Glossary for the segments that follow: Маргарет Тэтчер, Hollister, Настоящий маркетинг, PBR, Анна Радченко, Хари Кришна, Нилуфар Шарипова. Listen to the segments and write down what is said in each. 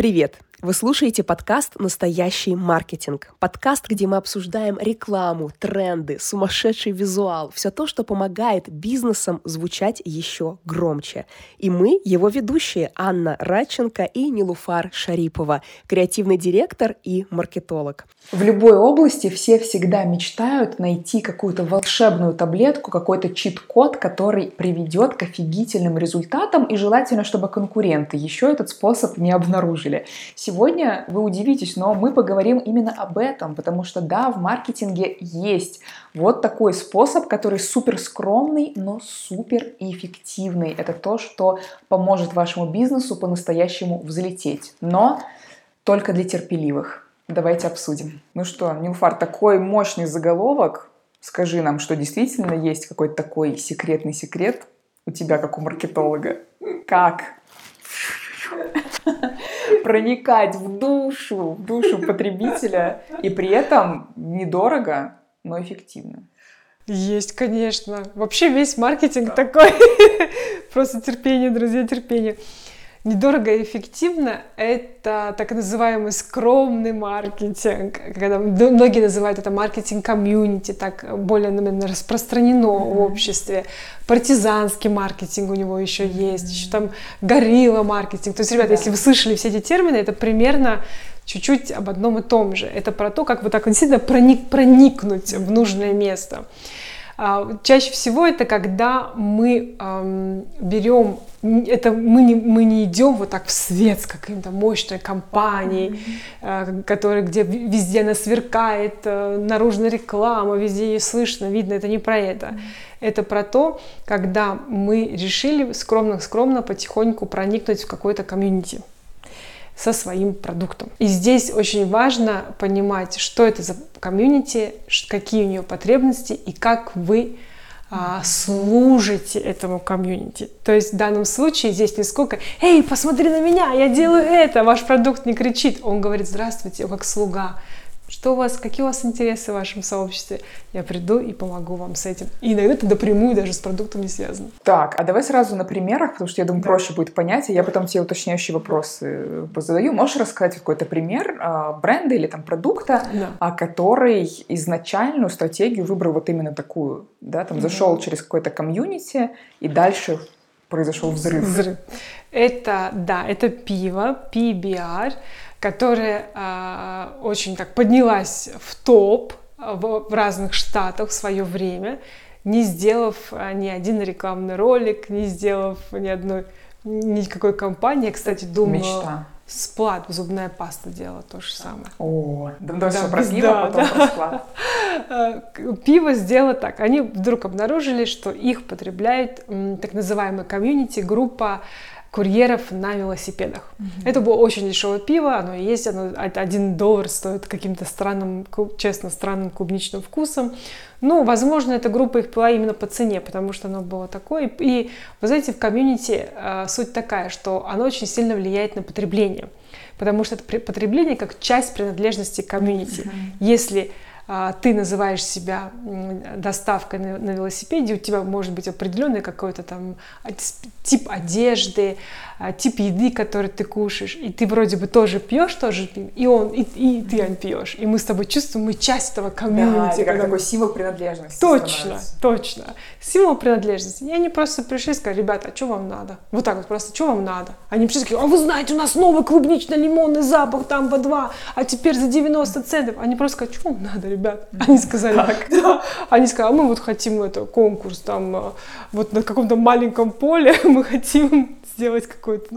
Привет! Вы слушаете подкаст «Настоящий маркетинг». Подкаст, где мы обсуждаем рекламу, тренды, сумасшедший визуал, все то, что помогает бизнесам звучать еще громче. И мы, его ведущие, Анна Радченко и Нилуфар Шарипова, креативный директор и маркетолог. В любой области все всегда мечтают найти какую-то волшебную таблетку, какой-то чит-код, который приведет к офигительным результатам, и желательно, чтобы конкуренты еще этот способ не обнаружили. Сегодня вы удивитесь, но мы поговорим именно об этом, потому что да, в маркетинге есть вот такой способ, который супер скромный, но супер эффективный. Это то, что поможет вашему бизнесу по-настоящему взлететь, но только для терпеливых. Давайте обсудим. Ну что, Нилуфар, такой мощный заголовок. Скажи нам, что действительно есть какой-то такой секретный секрет у тебя, как у маркетолога? Как проникать в душу потребителя и при этом недорого, но эффективно? Есть, конечно. Вообще весь маркетинг такой. Просто терпение, друзья, терпение. Недорого и эффективно – это так называемый скромный маркетинг. Когда многие называют это маркетинг комьюнити, так более, наверное, распространено в обществе. Партизанский маркетинг у него еще есть, еще там горилла маркетинг. То есть, ребята, если вы слышали все эти термины, это примерно чуть-чуть об одном и том же. Это про то, как вы так действительно проникнуть в нужное место. Чаще всего это когда мы берем, это мы не идем вот так в свет с какой-то мощной компанией, которая, где везде она сверкает, наружная реклама, везде ее слышно, видно, это не про это. Это про то, когда мы решили скромно-скромно потихоньку проникнуть в какое-то комьюнити со своим продуктом. И здесь очень важно понимать, что это за комьюнити, какие у нее потребности и как вы служите этому комьюнити. То есть в данном случае здесь не сколько «Эй, посмотри на меня, я делаю это!» Ваш продукт не кричит, он говорит «Здравствуйте, как слуга». Что у вас, какие у вас интересы в вашем сообществе? Я приду и помогу вам с этим. И иногда это напрямую даже с продуктом не связано. Так, а давай сразу на примерах, потому что я думаю, проще будет понять, и я потом тебе уточняющие вопросы позадаю. Можешь рассказать какой-то пример бренда или там продукта, который изначальную стратегию выбрал вот именно такую, да, там зашел через какое-то комьюнити и дальше произошел взрыв. Это, да, это пиво, PBR, которая очень так поднялась в топ в разных штатах в свое время, не сделав ни один рекламный ролик, не сделав никакой кампании. Я, кстати, думала, Splat, зубная паста делала то же самое. О, давай все про пиво, потом про Splat. Пиво сделало так. Они вдруг обнаружили, что их потребляет так называемая комьюнити, группа курьеров на велосипедах. Это было очень дешевое пиво, оно и есть, оно $1 стоит каким-то странным, честно, странным клубничным вкусом. Ну, возможно, эта группа их пила именно по цене, потому что оно было такое. И, вы знаете, в комьюнити суть такая, что оно очень сильно влияет на потребление, потому что это потребление как часть принадлежности комьюнити. Если ты называешь себя доставкой на велосипеде, у тебя может быть определенный какой-то там тип одежды, тип еды, который ты кушаешь, и ты вроде бы тоже пьешь, и он, и ты пьешь, и мы с тобой чувствуем, мы часть этого комьюнити. Да, это как такой символ принадлежности. Точно. Символ принадлежности. И они просто пришли и сказали: ребята, а что вам надо? Вот так вот просто, что вам надо? Они пришли и сказали: а вы знаете, у нас новый клубнично-лимонный запах там по 2, а теперь за 90 центов. Они просто сказали: что вам надо, ребята? Они сказали, а мы вот хотим это, конкурс там, вот на каком-то маленьком поле мы хотим сделать какой-то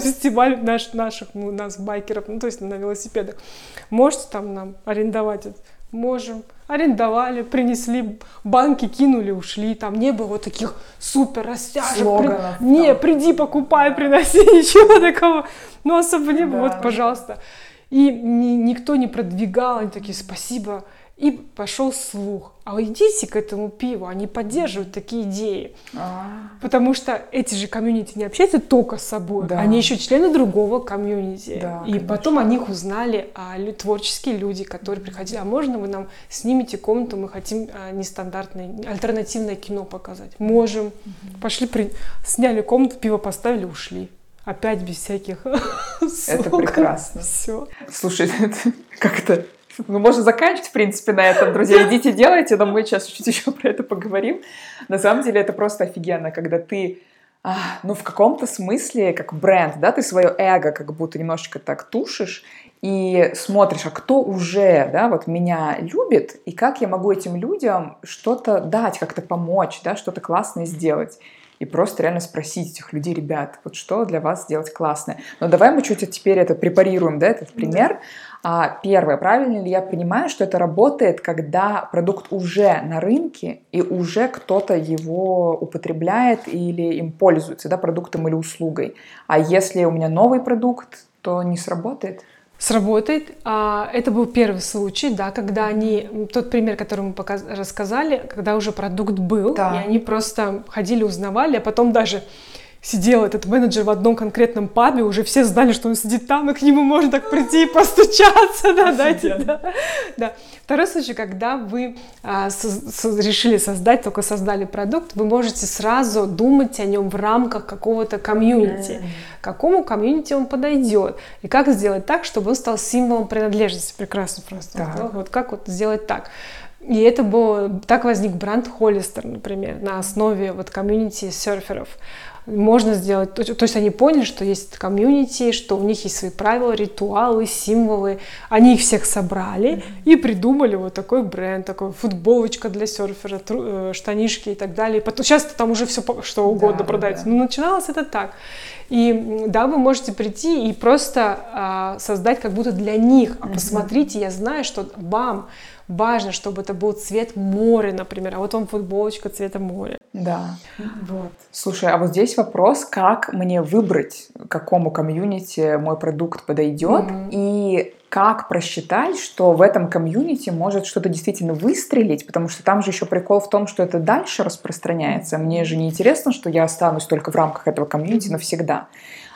фестиваль наших байкеров, ну то есть на велосипедах. Можете там нам арендовать это? Можем. Арендовали, принесли, банки кинули, ушли. Там не было вот таких супер растяжек. Слоганов. Приди, покупай, приноси, ничего такого. Ну особо не было, вот пожалуйста. И никто не продвигал, они такие: спасибо, и пошел слух. А идите к этому пиву, они поддерживают такие идеи. Потому что эти же комьюнити не общаются только с собой, они еще члены другого комьюнити. Да, и конечно. Потом о них узнали творческие люди, которые приходили: а можно вы нам снимете комнату, мы хотим нестандартное, альтернативное кино показать. Можем. Пошли, сняли комнату, пиво поставили, ушли. Опять без всяких Это прекрасно. Все. Слушай, как-то... Ну, можно заканчивать, в принципе, на этом, друзья. Идите, делайте, но мы сейчас чуть-чуть еще про это поговорим. На самом деле это просто офигенно, когда ты, ну, в каком-то смысле, как бренд, да, ты свое эго как будто немножечко так тушишь и смотришь, а кто уже, да, вот меня любит, и как я могу этим людям что-то дать, как-то помочь, да, что-то классное сделать. И просто реально спросить этих людей, ребят, вот что для вас сделать классное. Но давай мы чуть теперь это препарируем, да, этот пример. Да. Первое, правильно ли я понимаю, что это работает, когда продукт уже на рынке, и уже кто-то его употребляет или им пользуется, да, продуктом или услугой. А если у меня новый продукт, то не сработает? Сработает. Это был первый случай, да, когда они, тот пример, который мы рассказали, когда уже продукт был, да. И они просто ходили, узнавали, а потом даже сидел этот менеджер в одном конкретном пабе, уже все знали, что он сидит там, и к нему можно так прийти и постучаться. Да, дайте, да. Второй случай, когда вы решили создать, только создали продукт, вы можете сразу думать о нем в рамках какого-то комьюнити. Какому комьюнити он подойдет? И как сделать так, чтобы он стал символом принадлежности? Прекрасно просто. Да. Вот как вот сделать так? И это было... Так возник бренд Hollister, например, на основе вот комьюнити серферов. Можно сделать... То есть они поняли, что есть комьюнити, что у них есть свои правила, ритуалы, символы. Они их всех собрали и придумали вот такой бренд, такой футболочка для серфера, штанишки и так далее. Сейчас-то там уже все что угодно, да, продается. Да. Но начиналось это так. И да, вы можете прийти и просто создать как будто для них. А посмотрите, я знаю, что вам важно, чтобы это был цвет моря, например. А вот вам футболочка цвета моря. Да. Вот. Слушай, а вот здесь вопрос, как мне выбрать, какому комьюнити мой продукт подойдет, и как просчитать, что в этом комьюнити может что-то действительно выстрелить, потому что там же еще прикол в том, что это дальше распространяется. Мне же не интересно, что я останусь только в рамках этого комьюнити навсегда.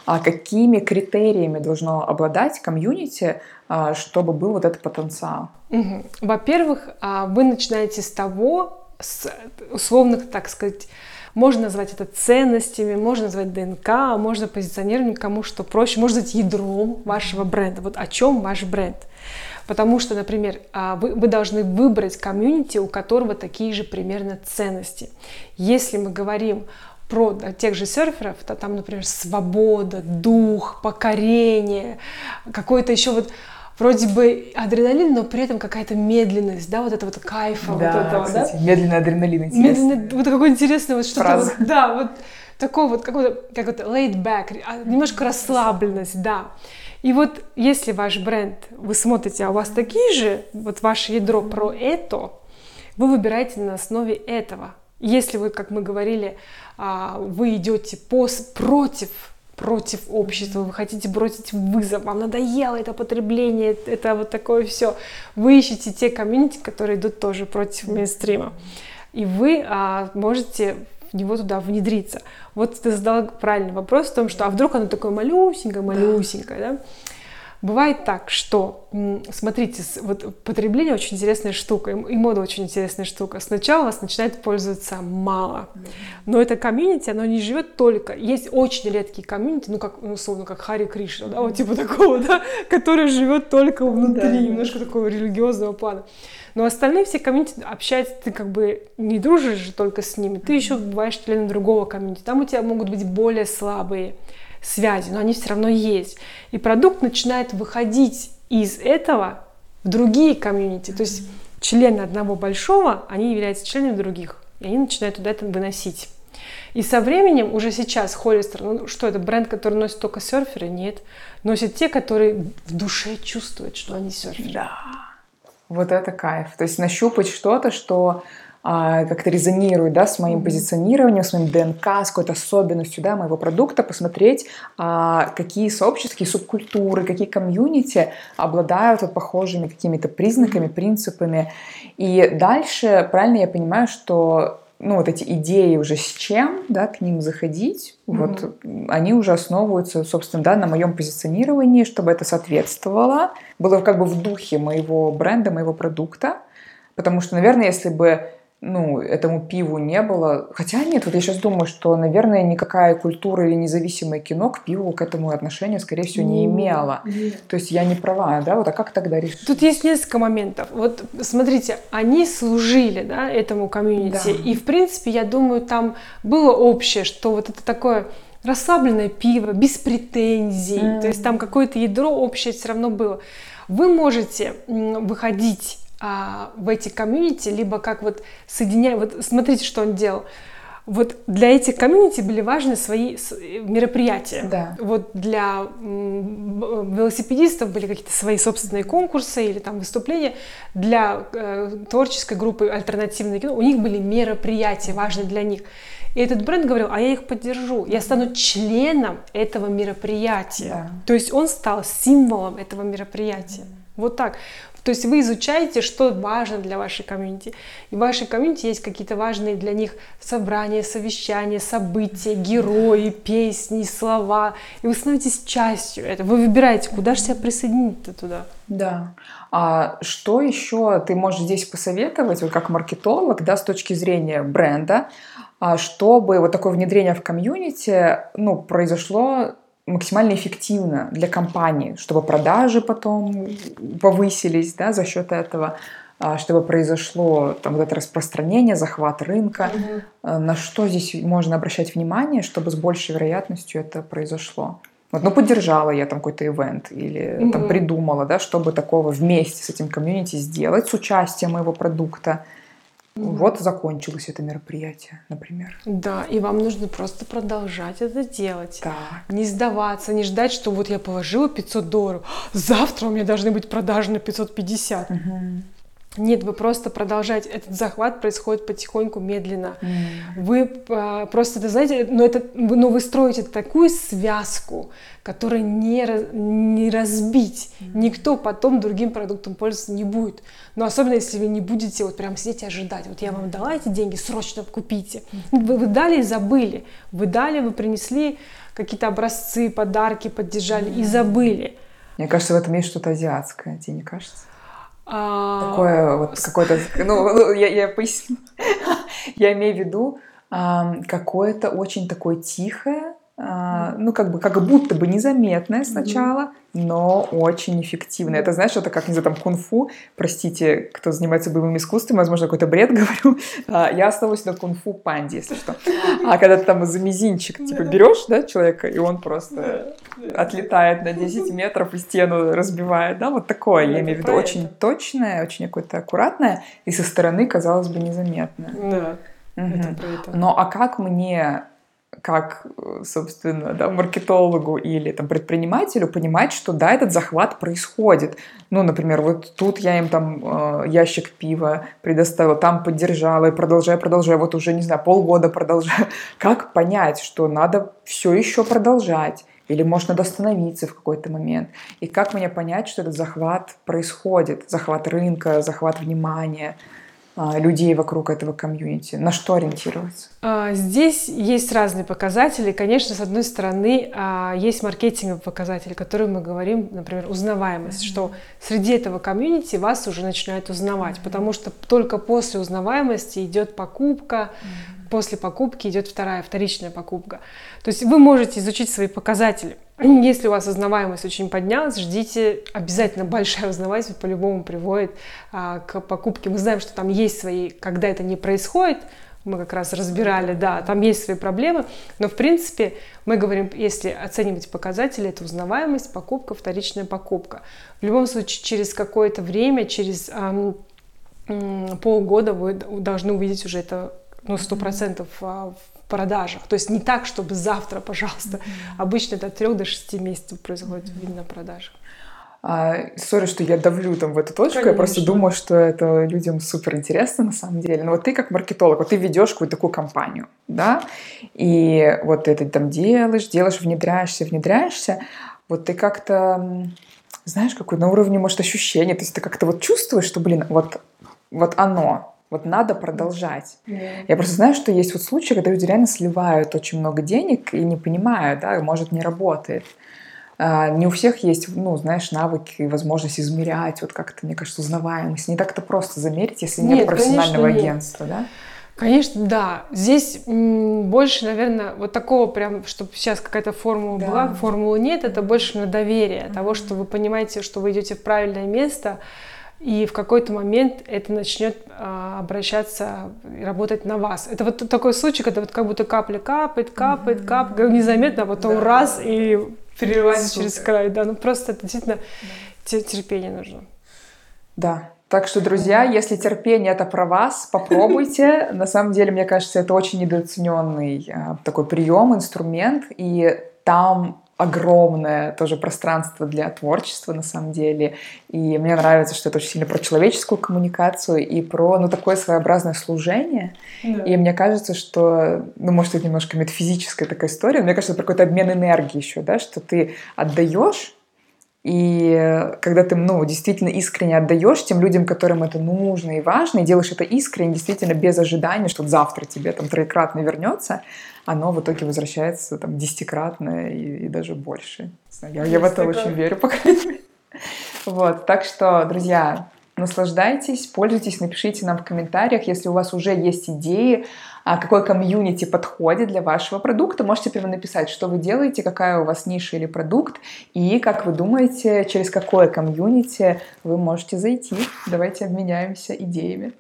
А какими критериями должно обладать комьюнити, чтобы был вот этот потенциал? Во-первых, вы начинаете с того, с условных, так сказать, можно назвать это ценностями, можно назвать ДНК, можно позиционировать кому что проще, можно назвать ядром вашего бренда. Вот о чем ваш бренд. Потому что, например, вы должны выбрать комьюнити, у которого такие же примерно ценности. Если мы говорим про тех же серферов, то там, например, свобода, дух, покорение, какой-то еще вот вроде бы адреналин, но при этом какая-то медленность, да, вот этого вот кайфа, да, вот этого, кстати, да? Медленный адреналин, интересно. Медленный, вот такой интересный, вот что-то, вот, да, вот такой вот какой-то, как вот laid back, немножко расслабленность, да. И вот если ваш бренд, вы смотрите, а у вас такие же, вот ваше ядро про это, вы выбираете на основе этого. Если вы, как мы говорили, вы идете против общества, вы хотите бросить вызов, вам надоело это потребление, это вот такое все, вы ищете те комьюнити, которые идут тоже против мейнстрима, и вы можете в него туда внедриться. Вот ты задала правильный вопрос в том, что а вдруг оно такое малюсенькое, да? Бывает так, что, смотрите, вот потребление очень интересная штука, и мода очень интересная штука. Сначала вас начинает пользоваться мало, но это комьюнити, оно не живет только. Есть очень редкие комьюнити, ну, как, условно, как Хари Кришна, да, вот типа такого, да, который живет только внутри, да, немножко такого религиозного плана. Но остальные все комьюнити общаются, ты как бы не дружишь же только с ними, ты еще бываешь членом другого комьюнити, там у тебя могут быть более слабые связи, но они все равно есть. И продукт начинает выходить из этого в другие комьюнити. То есть члены одного большого, они являются членами других. И они начинают туда это выносить. И со временем уже сейчас Hollister, ну что, это бренд, который носит только серферы? Нет. Носят те, которые в душе чувствуют, что они серферы. Да. Вот это кайф. То есть нащупать что-то, что... как-то резонирует, да, с моим позиционированием, с моим ДНК, с какой-то особенностью, да, моего продукта, посмотреть, какие сообщества, какие субкультуры, какие комьюнити обладают вот похожими какими-то признаками, принципами. И дальше, правильно я понимаю, что ну, вот эти идеи уже с чем, да, к ним заходить, вот, они уже основываются, собственно, да, на моем позиционировании, чтобы это соответствовало, было как бы в духе моего бренда, моего продукта, потому что, наверное, если бы ну, этому пиву не было. Хотя нет, вот я сейчас думаю, что, наверное, никакая культура или независимое кино к пиву, к этому отношения, скорее всего, не имела. То есть я не права, да? Вот, а как тогда решить? Тут есть несколько моментов. Вот, смотрите, они служили, да, этому комьюнити. Да. И, в принципе, я думаю, там было общее, что вот это такое... расслабленное пиво, без претензий, то есть там какое-то ядро общее все равно было. Вы можете выходить в эти комьюнити, либо как вот соединяя, вот смотрите, что он делал. Вот для этих комьюнити были важны свои мероприятия. Да. Вот для велосипедистов были какие-то свои собственные конкурсы или там выступления. Для творческой группы «Альтернативное кино» у них были мероприятия, важные для них. И этот бренд говорил, а я их поддержу, я стану членом этого мероприятия. Да. То есть он стал символом этого мероприятия. Вот так. То есть вы изучаете, что важно для вашей комьюнити. И в вашей комьюнити есть какие-то важные для них собрания, совещания, события, герои, песни, слова. И вы становитесь частью этого. Вы выбираете, куда же себя присоединить-то туда. Да. А что еще ты можешь здесь посоветовать, вот как маркетолог, да, с точки зрения бренда, чтобы вот такое внедрение в комьюнити, ну, произошло максимально эффективно для компании, чтобы продажи потом повысились, да, за счет этого, чтобы произошло там вот это распространение, захват рынка. На что здесь можно обращать внимание, чтобы с большей вероятностью это произошло? Вот, ну, поддержала я там какой-то ивент или там придумала, да, чтобы такого вместе с этим комьюнити сделать с участием моего продукта. Вот закончилось это мероприятие, например. Да, и вам нужно просто продолжать это делать. Да. Не сдаваться, не ждать, что вот я положила $500, завтра у меня должны быть продажи на 550. Нет, вы просто продолжаете. Этот захват происходит потихоньку, медленно. Вы просто, знаете, но вы строите такую связку, которую не разбить. Никто потом другим продуктом пользоваться не будет. Но особенно, если вы не будете вот прям сидеть и ожидать. Вот я вам дала эти деньги, срочно купите. Вы дали и забыли. Вы дали, вы принесли какие-то образцы, подарки, поддержали и забыли. Мне кажется, в этом есть что-то азиатское, тебе не кажется? Такое вот какое-то... Ну, я поясню. Я имею в виду какое-то очень такое тихое, ну, как бы, как будто бы незаметное сначала, но очень эффективное. Это, знаешь, это как, не знаю, там, кунг-фу. Простите, кто занимается боевым искусством, возможно, какой-то бред говорю. Я осталась на кунг-фу панде, если что. А когда ты там за мизинчик, типа, берешь, да, человека, и он просто... отлетает на 10 метров и стену разбивает, да, вот такое, я имею в виду, очень точное, очень какое-то аккуратное и со стороны, казалось бы, незаметное. Да, это про это. Но а как мне, как, собственно, да, маркетологу или там предпринимателю понимать, что да, этот захват происходит? Ну, например, вот тут я им там ящик пива предоставила, там поддержала и продолжаю, вот уже, не знаю, полгода продолжаю. Как понять, что надо все еще продолжать? Или, может, надо остановиться в какой-то момент? И как мне понять, что этот захват происходит? Захват рынка, захват внимания людей вокруг этого комьюнити? На что ориентироваться? Здесь есть разные показатели. Конечно, с одной стороны, есть маркетинговые показатели, которые мы говорим, например, узнаваемость, что среди этого комьюнити вас уже начинают узнавать, потому что только после узнаваемости идет покупка, после покупки идет вторичная покупка. То есть вы можете изучить свои показатели. Если у вас узнаваемость очень поднялась, ждите, обязательно большая узнаваемость по-любому приводит к покупке. Мы знаем, что там есть свои, когда это не происходит, мы как раз разбирали, да, там есть свои проблемы, но в принципе мы говорим, если оценивать показатели, это узнаваемость, покупка, вторичная покупка. В любом случае, через какое-то время, через полгода вы должны увидеть уже это, ну, 100% в продажах. То есть не так, чтобы завтра, пожалуйста. Обычно это от 3 до 6 месяцев происходит видно в продажах. Сори, что я давлю там в эту точку. Конечно. Я просто думаю, что это людям суперинтересно на самом деле. Но вот ты как маркетолог, вот ты ведешь какую-то такую компанию, да? И вот ты это там делаешь, внедряешься. Вот ты как-то, знаешь, какой на уровне, может, ощущения. То есть ты как-то вот чувствуешь, что, блин, вот оно. Вот надо продолжать. Я просто знаю, что есть вот случаи, когда люди реально сливают очень много денег и не понимают, да, может, не работает. не у всех есть, ну, знаешь, навыки и возможность измерять, вот как-то, мне кажется, узнаваемость. Не так-то просто замерить, если нет профессионального агентства, да? Конечно, да. Здесь больше, наверное, вот такого прям, чтобы сейчас какая-то формула была, формулы нет, это больше на доверие, того, что вы понимаете, что вы идете в правильное место, и в какой-то момент это начнет обращаться и работать на вас. Это вот такой случай, когда вот как будто капля капает, как незаметно, а потом раз и переливается через край. Да, ну просто это действительно терпение нужно. Да. Так что, друзья, если терпение – это про вас, попробуйте. На самом деле, мне кажется, это очень недооцененный такой прием, инструмент. И там огромное тоже пространство для творчества, на самом деле. И мне нравится, что это очень сильно про человеческую коммуникацию и про, ну, такое своеобразное служение. Да. И мне кажется, что, ну, может, это немножко метафизическая такая история, но мне кажется, это какой-то обмен энергии еще, да, что ты отдаешь. И когда ты, ну, действительно искренне отдаешь тем людям, которым это нужно и важно, и делаешь это искренне, действительно без ожидания, что завтра тебе там троекратно вернется, оно в итоге возвращается там 10-кратно и даже больше. Я в это очень верю, по крайней мере. Вот, так что, друзья, наслаждайтесь, пользуйтесь, напишите нам в комментариях, если у вас уже есть идеи, какой комьюнити подходит для вашего продукта. Можете прямо написать, что вы делаете, какая у вас ниша или продукт, и как вы думаете, через какое комьюнити вы можете зайти. Давайте обменяемся идеями.